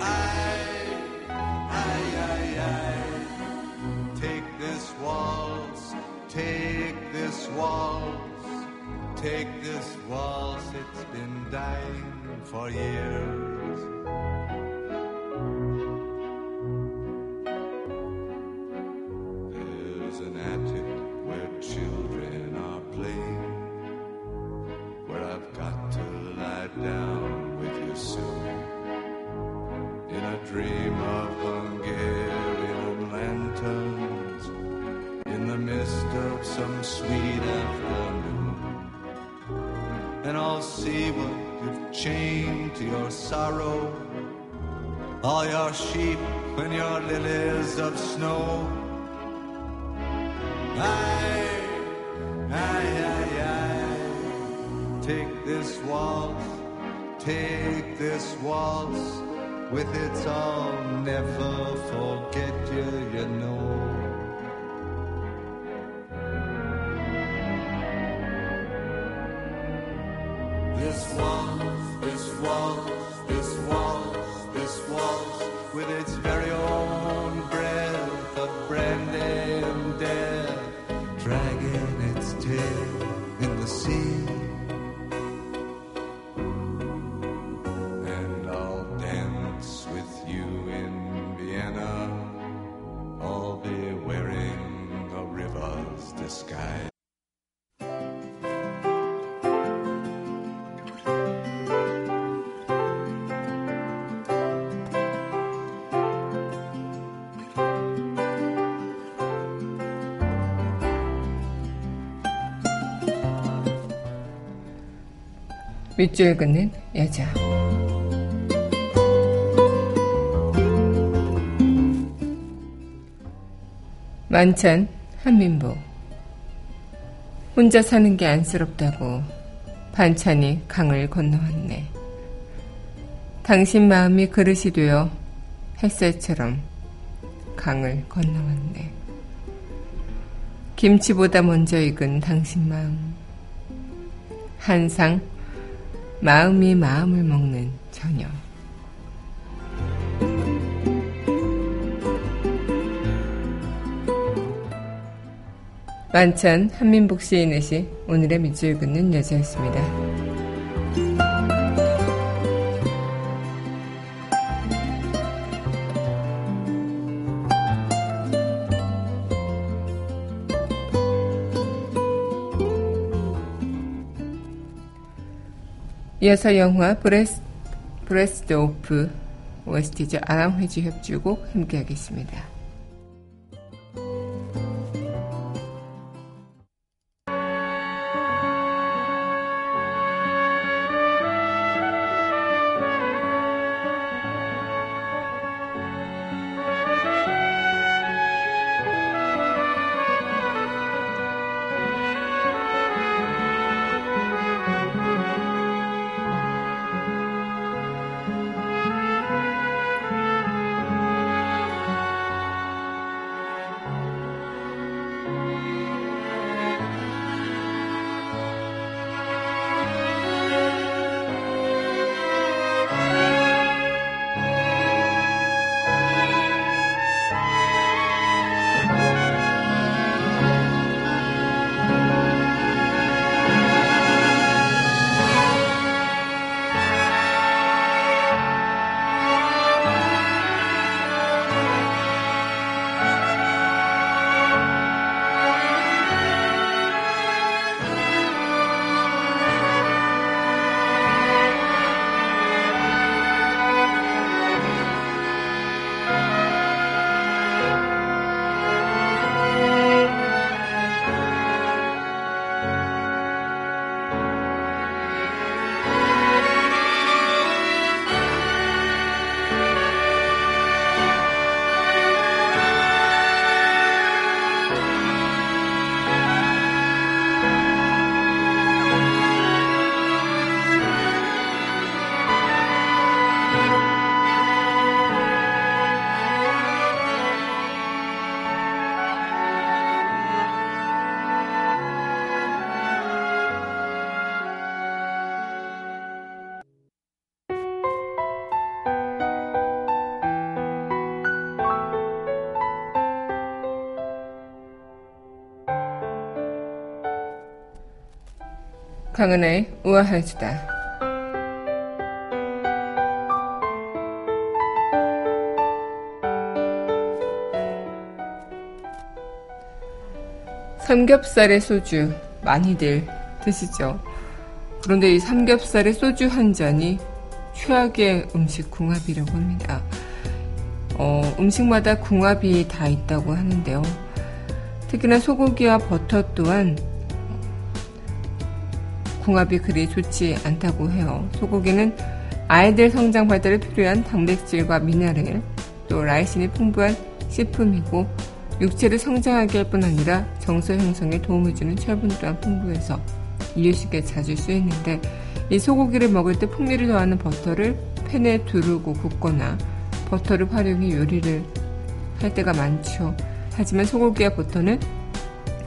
I, take this waltz, take this waltz, take this waltz, it's been dying for years. There's an attic where children are playing, where I've got to lie down with you soon, in a dream of Hungarian lanterns, in the mist of some sweet afternoon. And I'll see what you've chained to your sorrow, all your sheep and your lilies of snow. I, take this waltz, with its all, never forget you, you know. 밑줄 긋는 여자. 만찬 한민복. 혼자 사는 게 안쓰럽다고 반찬이 강을 건너왔네. 당신 마음이 그릇이 되어 햇살처럼 강을 건너왔네. 김치보다 먼저 익은 당신 마음. 한상 마음이 마음을 먹는 저녁. 만찬 한민복 시인의 시 오늘의 밑줄 긋는 여자였습니다. 이어서 영화 브레스트 오프 OST죠. 아랑훼즈 협주곡 함께하겠습니다. 강은의 우아한 수다. 삼겹살에 소주 많이들 드시죠? 그런데 이 삼겹살에 소주 한 잔이 최악의 음식 궁합이라고 합니다. 음식마다 궁합이 다 있다고 하는데요. 특히나 소고기와 버터 또한 궁합이 그리 좋지 않다고 해요. 소고기는 아이들 성장 발달에 필요한 단백질과 미네랄, 또 라이신이 풍부한 식품이고 육체를 성장하게 할 뿐 아니라 정서 형성에 도움을 주는 철분 또한 풍부해서 이유식에 자주 쓰이는데, 이 소고기를 먹을 때 풍미를 더하는 버터를 팬에 두르고 굽거나 버터를 활용해 요리를 할 때가 많죠. 하지만 소고기와 버터는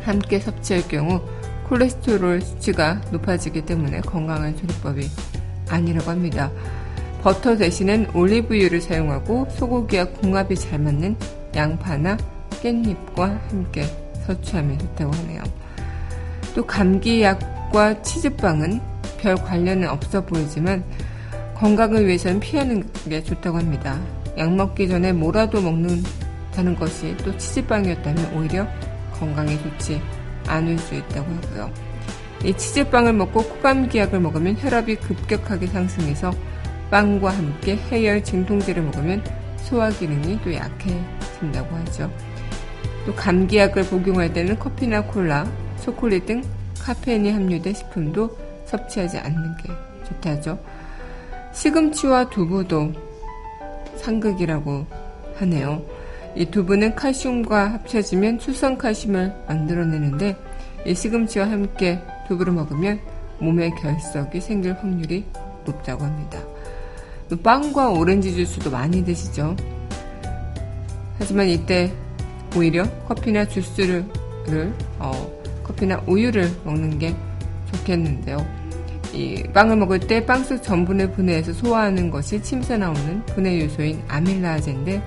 함께 섭취할 경우 콜레스테롤 수치가 높아지기 때문에 건강한 조리법이 아니라고 합니다. 버터 대신엔 올리브유를 사용하고 소고기와 궁합이 잘 맞는 양파나 깻잎과 함께 섭취하면 좋다고 하네요. 또 감기약과 치즈빵은 별 관련은 없어 보이지만 건강을 위해서는 피하는 게 좋다고 합니다. 약 먹기 전에 뭐라도 먹는다는 것이 또 치즈빵이었다면 오히려 건강에 좋지 않을 수 있다고 하고요. 이 치즈빵을 먹고 코감기약을 먹으면 혈압이 급격하게 상승해서 빵과 함께 해열 진통제를 먹으면 소화 기능이 또 약해진다고 하죠. 또 감기약을 복용할 때는 커피나 콜라, 초콜릿 등 카페인이 함유된 식품도 섭취하지 않는 게 좋다죠. 시금치와 두부도 상극이라고 하네요. 이 두부는 칼슘과 합쳐지면 수성칼슘을 만들어내는데, 이 시금치와 함께 두부를 먹으면 몸에 결석이 생길 확률이 높다고 합니다. 또 빵과 오렌지 주스도 많이 드시죠. 하지만 이때 오히려 커피나 주스를 커피나 우유를 먹는 게 좋겠는데요. 이 빵을 먹을 때 빵 속 전분을 분해해서 소화하는 것이 침사 나오는 분해 요소인 아밀라제인데,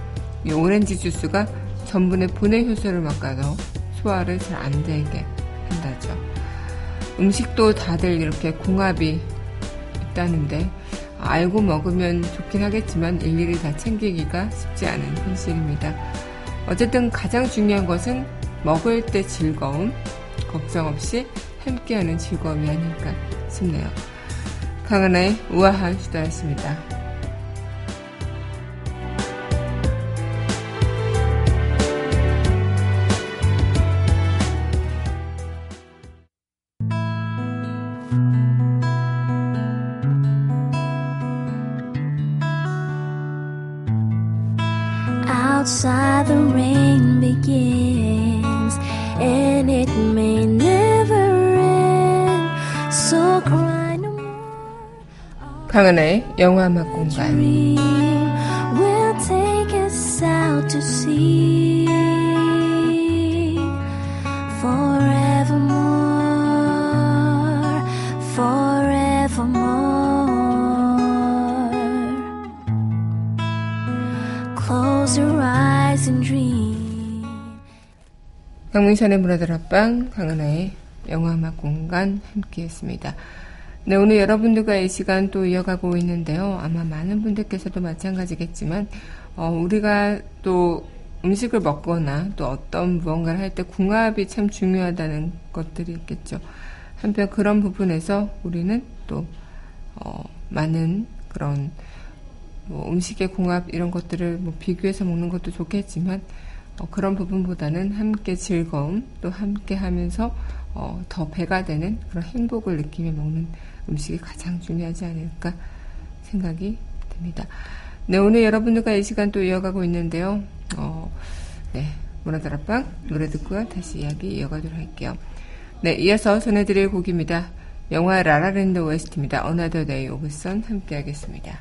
이 오렌지 주스가 전분의 분해 효소를 막아서 소화를 잘 안 되게 한다죠. 음식도 다들 이렇게 궁합이 있다는데 알고 먹으면 좋긴 하겠지만 일일이 다 챙기기가 쉽지 않은 현실입니다. 어쨌든 가장 중요한 것은 먹을 때 즐거움, 걱정 없이 함께하는 즐거움이 아닐까 싶네요. 강은하의 우아한 시도였습니다. Outside the rain begins and it may never end. So cry no more. 강은하의 영화 음악 공간. We'll take us out to sea forevermore, forevermore. Close your eyes. 강민선의 문화다락방, 강은하의 영화음악 공간 함께했습니다. 네, 오늘 여러분들과 이 시간 또 이어가고 있는데요. 아마 많은 분들께서도 마찬가지겠지만 우리가 또 음식을 먹거나 또 어떤 무언가를 할 때 궁합이 참 중요하다는 것들이 있겠죠. 한편 그런 부분에서 우리는 또 많은 그런 뭐 음식의 궁합 이런 것들을 뭐 비교해서 먹는 것도 좋겠지만 그런 부분보다는 함께 즐거움 또 함께 하면서 더 배가 되는 그런 행복을 느끼며 먹는 음식이 가장 중요하지 않을까 생각이 듭니다. 네, 오늘 여러분들과 이 시간 또 이어가고 있는데요. 네, 문화다락방 노래 듣고요. 다시 이야기 이어가도록 할게요. 네, 이어서 전해드릴 곡입니다. 영화 라라랜드 OST입니다. Another Day of Sun 함께 하겠습니다.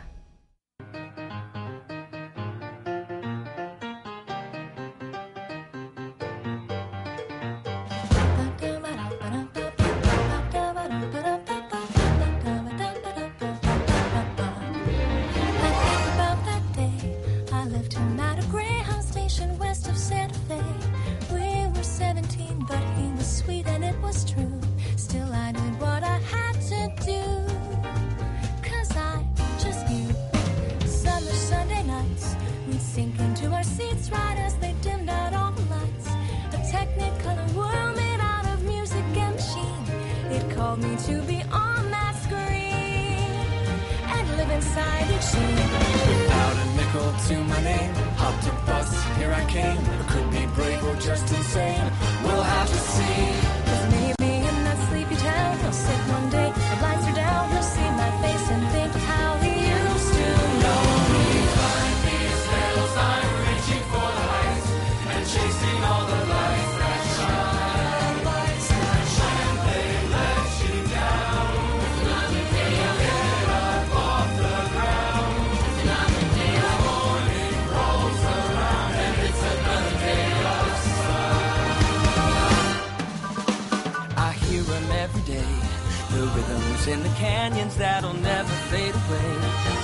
In the canyons that'll never fade away.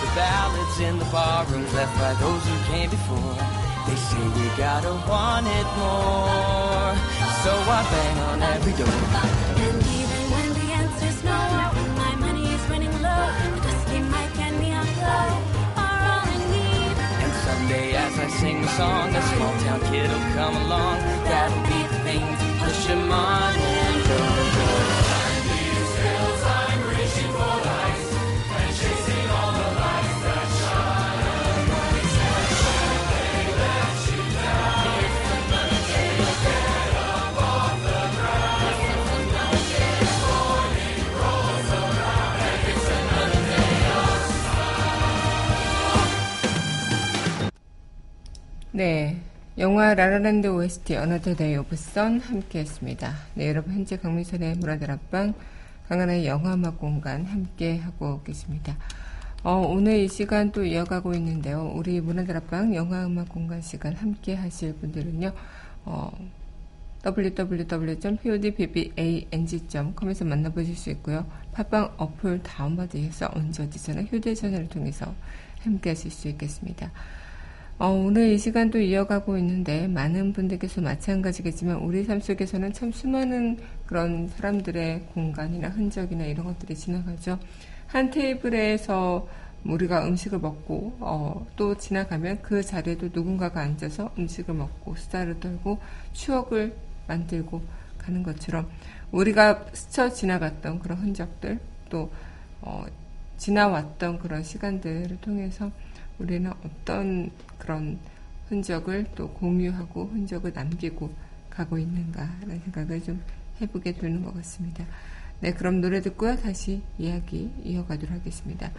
The ballads in the barrooms left by those who came before. They say we gotta want it more. So I bang on every door. And even when the answer's no, my money is running low. The dusty mic and neon glow are all I need. And someday as I sing a song, a small town kid'll come along. That'll be the thing to push him on and go. 네, 영화 라라랜드 OST Another Day of Sun 함께했습니다. 네, 여러분 현재 강민선의 문화다락방 강한의 영화음악 공간 함께하고 계십니다. 오늘 이 시간 또 이어가고 있는데요. 우리 문화다락방 영화음악 공간 시간 함께하실 분들은요. www.podbbang.com에서 만나보실 수 있고요. 팟빵 어플 다운받으셔서 언제 어디서나 휴대전화를 통해서 함께하실 수 있겠습니다. 오늘 이 시간 또 이어가고 있는데 많은 분들께서 마찬가지겠지만 우리 삶 속에서는 참 수많은 그런 사람들의 공간이나 흔적이나 이런 것들이 지나가죠. 한 테이블에서 우리가 음식을 먹고 또 지나가면 그 자리에도 누군가가 앉아서 음식을 먹고 수다를 떨고 추억을 만들고 가는 것처럼 우리가 스쳐 지나갔던 그런 흔적들 또 지나왔던 그런 시간들을 통해서 우리는 어떤 그런 흔적을 또 공유하고 흔적을 남기고 가고 있는가라는 생각을 좀 해보게 되는 것 같습니다. 네, 그럼 노래 듣고요. 다시 이야기 이어가도록 하겠습니다.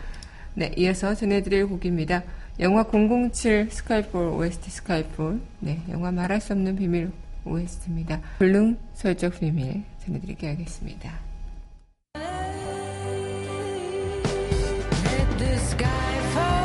네, 이어서 전해드릴 곡입니다. 영화 007 스카이폴 OST 스카이폴, 네, 영화 말할 수 없는 비밀 OST입니다. 불능설적비밀 전해드리게 하겠습니다. Let the sky fall.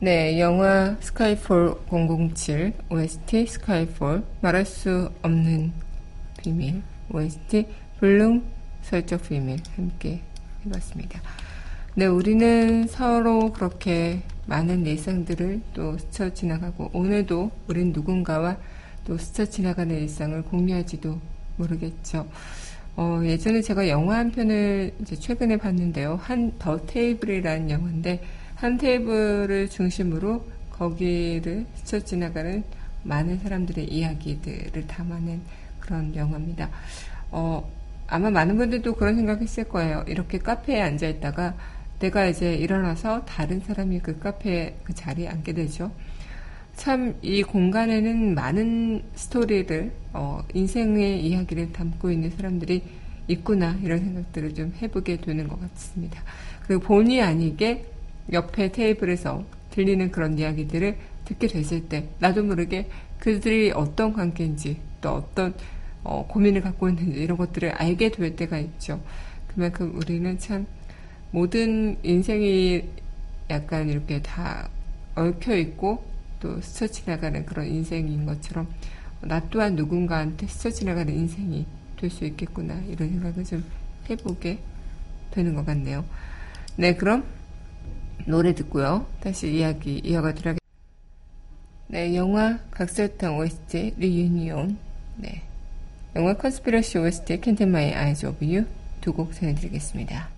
네, 영화 스카이폴 007 OST 스카이폴 말할 수 없는 비밀 OST 불능설적비밀 함께 해봤습니다. 네, 우리는 서로 그렇게 많은 일상들을 또 스쳐 지나가고 오늘도 우린 누군가와 또 스쳐 지나가는 일상을 공유할지도 모르겠죠. 예전에 제가 영화 한 편을 이제 최근에 봤는데요. 더 테이블이라는 영화인데 한 테이블을 중심으로 거기를 스쳐 지나가는 많은 사람들의 이야기들을 담아낸 그런 영화입니다. 아마 많은 분들도 그런 생각했을 거예요. 이렇게 카페에 앉아있다가 내가 이제 일어나서 다른 사람이 그 카페 그 자리에 앉게 되죠. 참 이 공간에는 많은 스토리를 인생의 이야기를 담고 있는 사람들이 있구나 이런 생각들을 좀 해보게 되는 것 같습니다. 그리고 본의 아니게 옆에 테이블에서 들리는 그런 이야기들을 듣게 됐을 때 나도 모르게 그들이 어떤 관계인지 또 어떤 고민을 갖고 있는지 이런 것들을 알게 될 때가 있죠. 그만큼 우리는 참 모든 인생이 약간 이렇게 다 얽혀있고 또 스쳐 지나가는 그런 인생인 것처럼 나 또한 누군가한테 스쳐 지나가는 인생이 될 수 있겠구나 이런 생각을 좀 해보게 되는 것 같네요. 네, 그럼 노래 듣고요. 다시 이야기 이어가도록 하겠습니다. 네, 영화 각설탕 OST 리유니온, 네, 영화 컨스피러시 OST Can't Take My Eyes Off You 두 곡 전해드리겠습니다.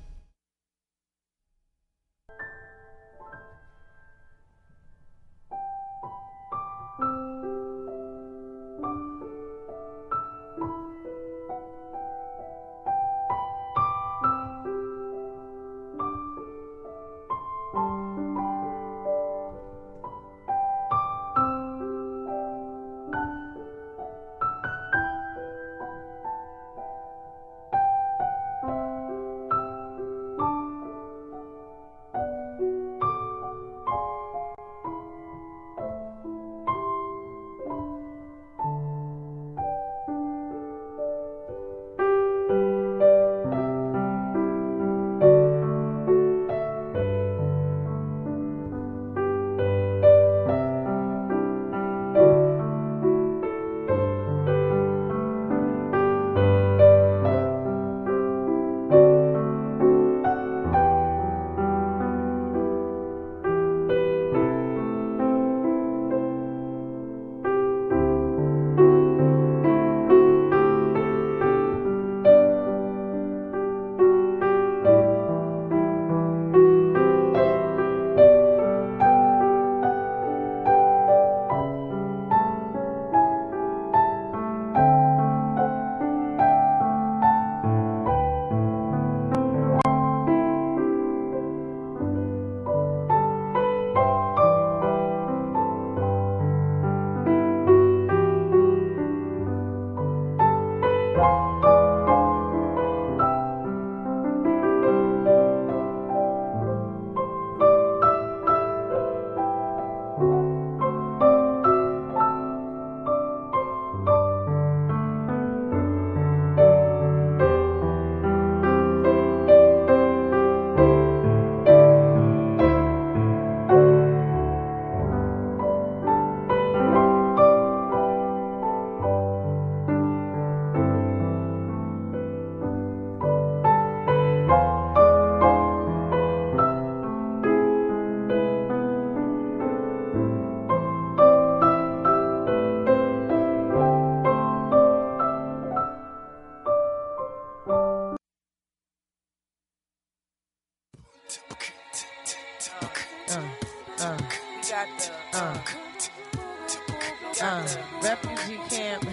Refugee camp,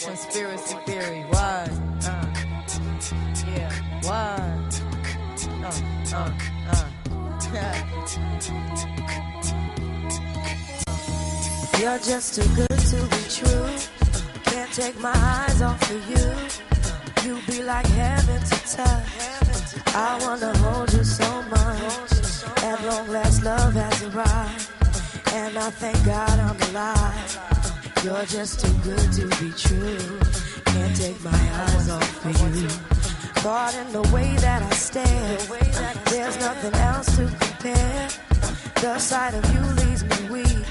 conspiracy theory, why? Yeah, why? You're just too good to be true. Can't take my eyes off of you. You be like heaven to touch. I wanna hold you so much. At long last, love has arrived. And I thank God I'm alive. You're just too good to be true. Can't take my eyes off of you. Caught in the way that I stand. There's nothing else to compare. The sight of you leaves me weak.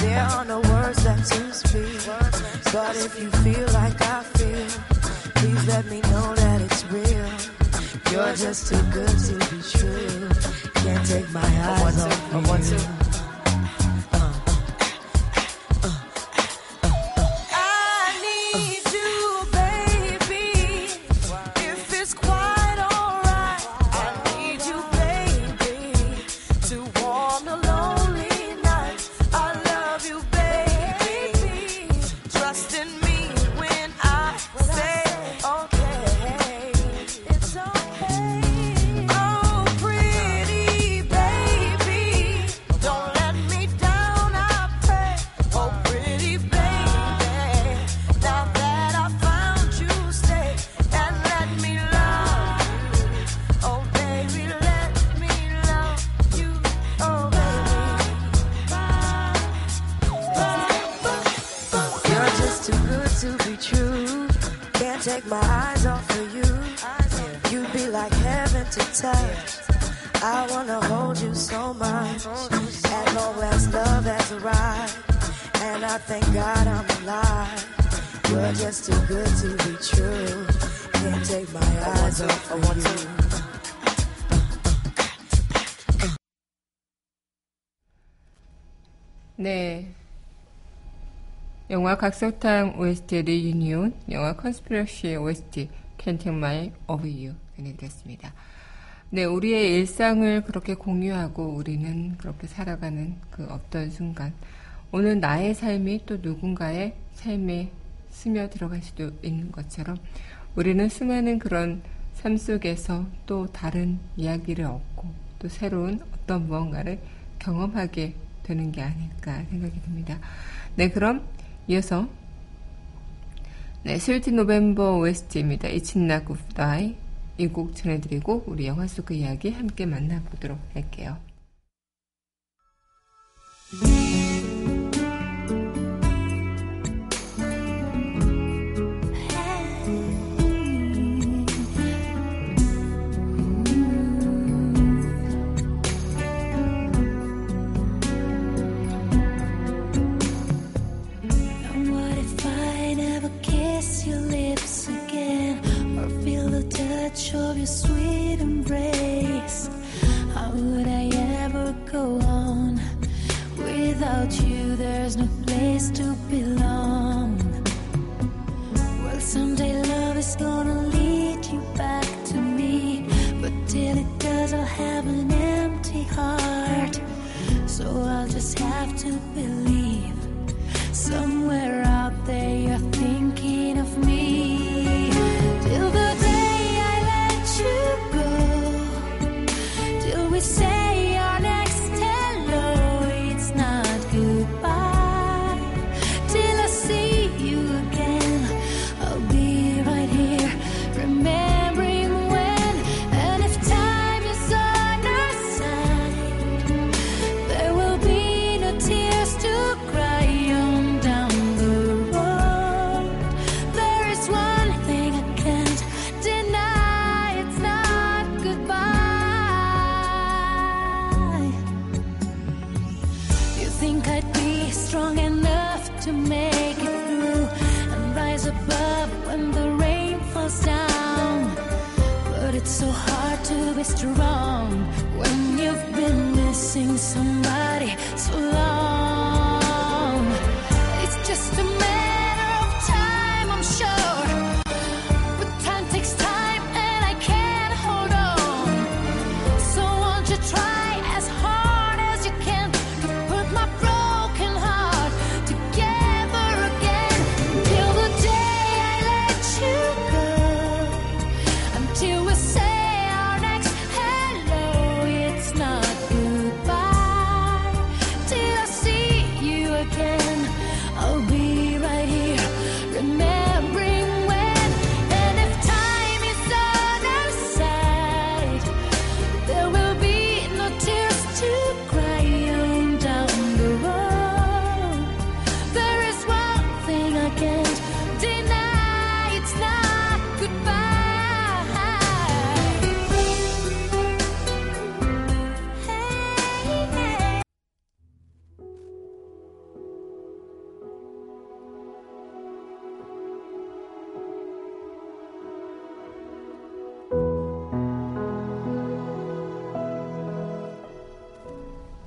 There are no words left to speak. But if you feel like I feel, please let me know that it's real. You're just too good to be true. can't take my eyes off you. 네, 영화 각설탕 OST Reunion, 영화 컨스피러시 OST Can't Take My Eyes Off You 전해드렸습니다. 네, 우리의 일상을 그렇게 공유하고 우리는 그렇게 살아가는 그 어떤 순간, 오늘 나의 삶이 또 누군가의 삶에 스며들어갈 수도 있는 것처럼 우리는 수많은 그런 삶 속에서 또 다른 이야기를 얻고 또 새로운 어떤 무언가를 경험하게 되는 게 아닐까 생각이 듭니다. 네, 그럼 이어서 네, sweet november OST입니다. It's Not Goodbye 이 곡 전해드리고 우리 영화 속 이야기 함께 만나보도록 할게요. Of your sweet embrace, how would I ever go on? Without you, there's no place to belong. Well, someday love is gonna lead you back to me, but till it does, I'll have an empty heart. So I'll just have to believe somewhere out there you're thinking of me. Till the say our next hello, it's not goodbye. Till I see you again, I'll be right here, remembering when. And if time is on our side, there will be no tears to cry on down the road. There is one thing I can't deny, it's not goodbye. Strong enough to make it through and rise above when the rain falls down. But it's so hard to be strong when you've been missing somebody so long. It's just a matter of time, I'm sure. But time takes time and I can't hold on. So won't you try as hard as you can to put my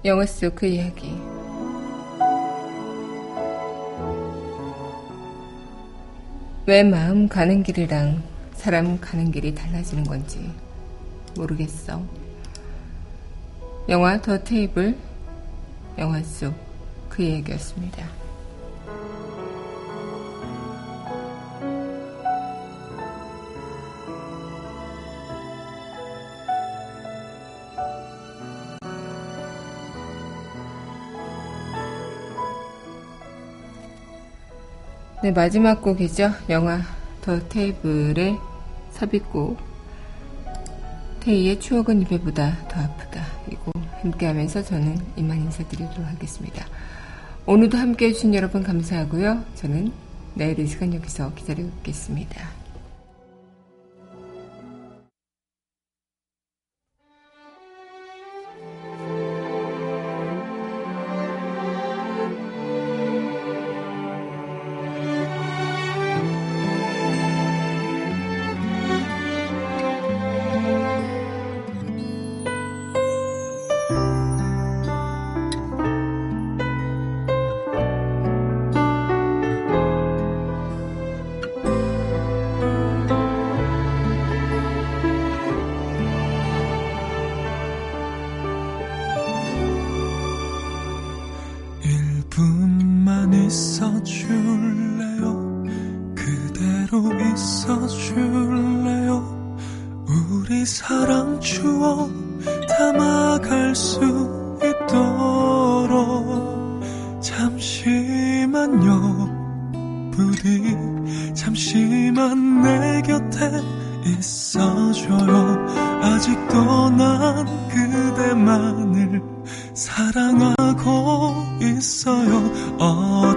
영화 속 그 이야기. 왜 마음 가는 길이랑 사람 가는 길이 달라지는 건지 모르겠어. 영화 더 테이블, 영화 속 그 이야기였습니다. 네, 마지막 곡이죠. 영화 더 테이블의 삽입곡 테이의 추억은 이별보다 더 아프다, 이거 함께하면서 저는 이만 인사드리도록 하겠습니다. 오늘도 함께해 주신 여러분 감사하고요. 저는 내일 이 시간 여기서 기다리고 있겠습니다. 있어줄래요? 그대로 있어줄래요? 우리 사랑 추억 담아갈 수 있도록 잠시만요 부디 잠시만 내 곁에 있어줘요. 아직도 난 그대만을 사랑하고 있어요.